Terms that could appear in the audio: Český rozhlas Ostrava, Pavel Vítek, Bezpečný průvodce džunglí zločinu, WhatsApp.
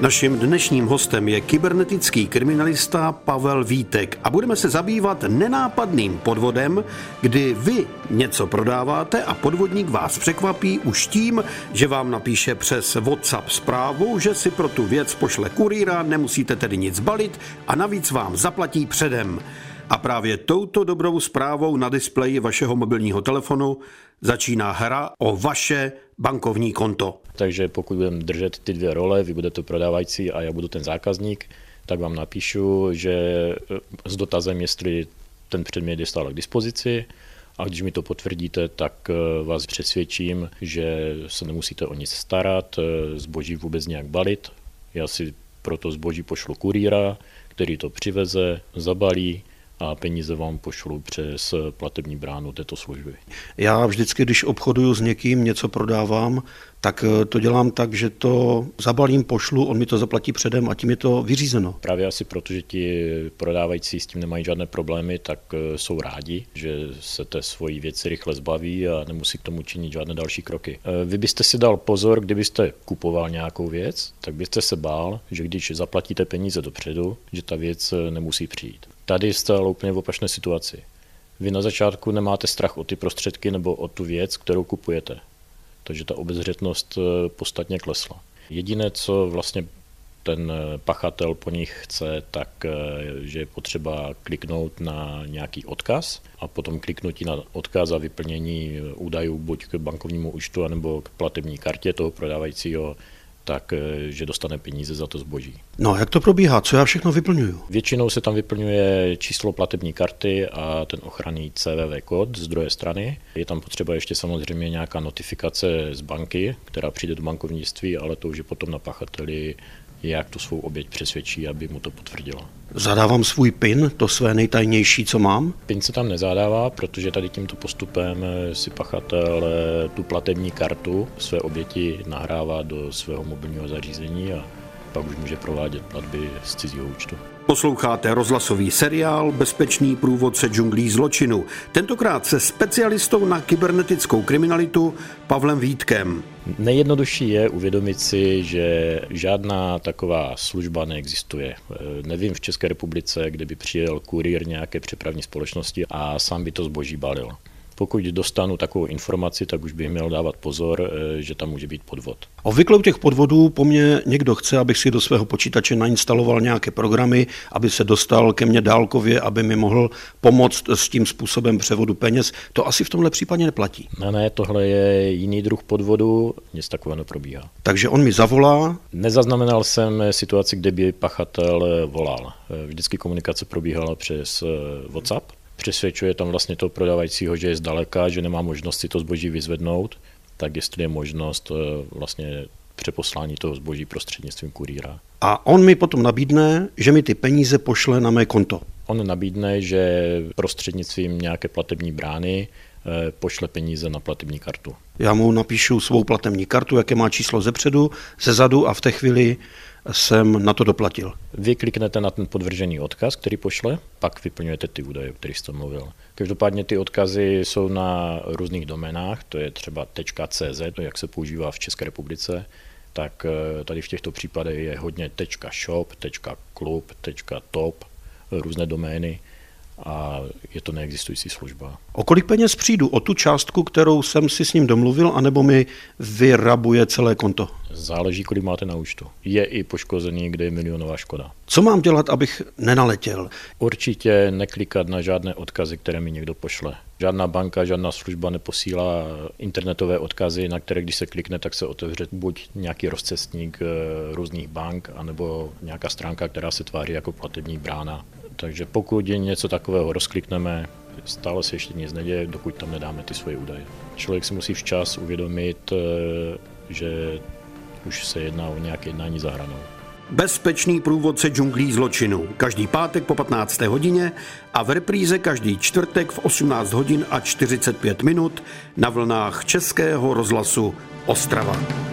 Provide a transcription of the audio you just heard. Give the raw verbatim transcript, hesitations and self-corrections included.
Naším dnešním hostem je kybernetický kriminalista Pavel Vítek a budeme se zabývat nenápadným podvodem, kdy vy něco prodáváte a podvodník vás překvapí už tím, že vám napíše přes WhatsApp zprávu, že si pro tu věc pošle kurýra, nemusíte tedy nic balit a navíc vám zaplatí předem. A právě touto dobrou zprávou na displeji vašeho mobilního telefonu začíná hra o vaše bankovní konto. Takže pokud budeme držet ty dvě role, vy budete prodávající a já budu ten zákazník, tak vám napíšu, že s dotazem, jestli ten předmět je stále k dispozici, a když mi to potvrdíte, tak vás přesvědčím, že se nemusíte o nic starat, zboží vůbec nějak balit. Já si pro to zboží pošlu kurýra, který to přiveze, zabalí a peníze vám pošlu přes platební bránu této služby. Já vždycky, když obchoduju s někým, něco prodávám, tak to dělám tak, že to zabalím, pošlu, on mi to zaplatí předem a tím je to vyřízeno. Právě asi proto, že ti prodávající s tím nemají žádné problémy, tak jsou rádi, že se té svojí věci rychle zbaví a nemusí k tomu činit žádné další kroky. Vy byste si dal pozor, kdybyste kupoval nějakou věc, tak byste se bál, že když zaplatíte peníze dopředu, že ta věc nemusí přijít. Tady jste ale úplně v opačné situaci. Vy na začátku nemáte strach o ty prostředky nebo o tu věc, kterou kupujete. Takže ta obezřetnost podstatně klesla. Jediné, co vlastně ten pachatel po nich chce, tak že je potřeba kliknout na nějaký odkaz a potom kliknutí na odkaz a vyplnění údajů buď k bankovnímu účtu anebo k platební kartě toho prodávajícího, tak že dostane peníze za to zboží. No jak to probíhá? Co já všechno vyplňuju? Většinou se tam vyplňuje číslo platební karty a ten ochranný C V V kód z druhé strany. Je tam potřeba ještě samozřejmě nějaká notifikace z banky, která přijde do bankovnictví, ale to už je potom na pachateli, jak tu svou oběť přesvědčí, aby mu to potvrdila. Zadávám svůj PIN, to své nejtajnější, co mám? PIN se tam nezadává, protože tady tímto postupem si pachatel tu platební kartu své oběti nahrává do svého mobilního zařízení a pak už může provádět platby z cizího účtu. Posloucháte rozhlasový seriál Bezpečný průvodce džunglí zločinu. Tentokrát se specialistou na kybernetickou kriminalitu Pavlem Vítkem. Nejjednodušší je uvědomit si, že žádná taková služba neexistuje. Nevím v České republice, kde by přijel kurýr nějaké přepravní společnosti a sám by to zboží balil. Pokud dostanu takovou informaci, tak už bych měl dávat pozor, že tam může být podvod. Obvyklou těch podvodů po mně někdo chce, abych si do svého počítače nainstaloval nějaké programy, aby se dostal ke mně dálkově, aby mi mohl pomoct s tím způsobem převodu peněz. To asi v tomhle případě neplatí. Ne, ne, tohle je jiný druh podvodu, nic takového neprobíhá. Takže on mi zavolá? Nezaznamenal jsem situaci, kde by pachatel volal. Vždycky komunikace probíhala přes WhatsApp. Přesvědčuje tam vlastně toho prodávajícího, že je zdaleka, že nemá možnost si to zboží vyzvednout, tak jestli je možnost vlastně přeposlání toho zboží prostřednictvím kurýra. A on mi potom nabídne, že mi ty peníze pošle na mé konto. On nabídne, že prostřednictvím nějaké platební brány pošle peníze na platební kartu. Já mu napíšu svou platební kartu, jaké má číslo zepředu, zezadu a v té chvíli jsem na to doplatil. Vy kliknete na ten podvržený odkaz, který pošle, pak vyplňujete ty údaje, o kterých jste mluvil. Každopádně ty odkazy jsou na různých doménách, to je třeba .cz, jak se používá v České republice, tak tady v těchto případech je hodně .shop, .klub, .top, různé domény a je to neexistující služba. O kolik peněz přijdu? O tu částku, kterou jsem si s ním domluvil, anebo mi vyrabuje celé konto? Záleží, kolik máte na účtu. Je i poškozený, kde je milionová škoda. Co mám dělat, abych nenaletěl? Určitě neklikat na žádné odkazy, které mi někdo pošle. Žádná banka, žádná služba neposílá internetové odkazy, na které, když se klikne, tak se otevře buď nějaký rozcestník různých bank, anebo nějaká stránka, která se tváří jako platební brána. Takže pokud něco takového rozklikneme, stále se ještě nic neděje, dokud tam nedáme ty svoje údaje. Člověk si musí včas uvědomit, že už se jedná o nějaké jednání za hranou. Bezpečný průvodce džunglí zločinu. Každý pátek po patnácté hodině a v repríze každý čtvrtek v osmnáct hodin a čtyřicet pět minut na vlnách Českého rozhlasu Ostrava.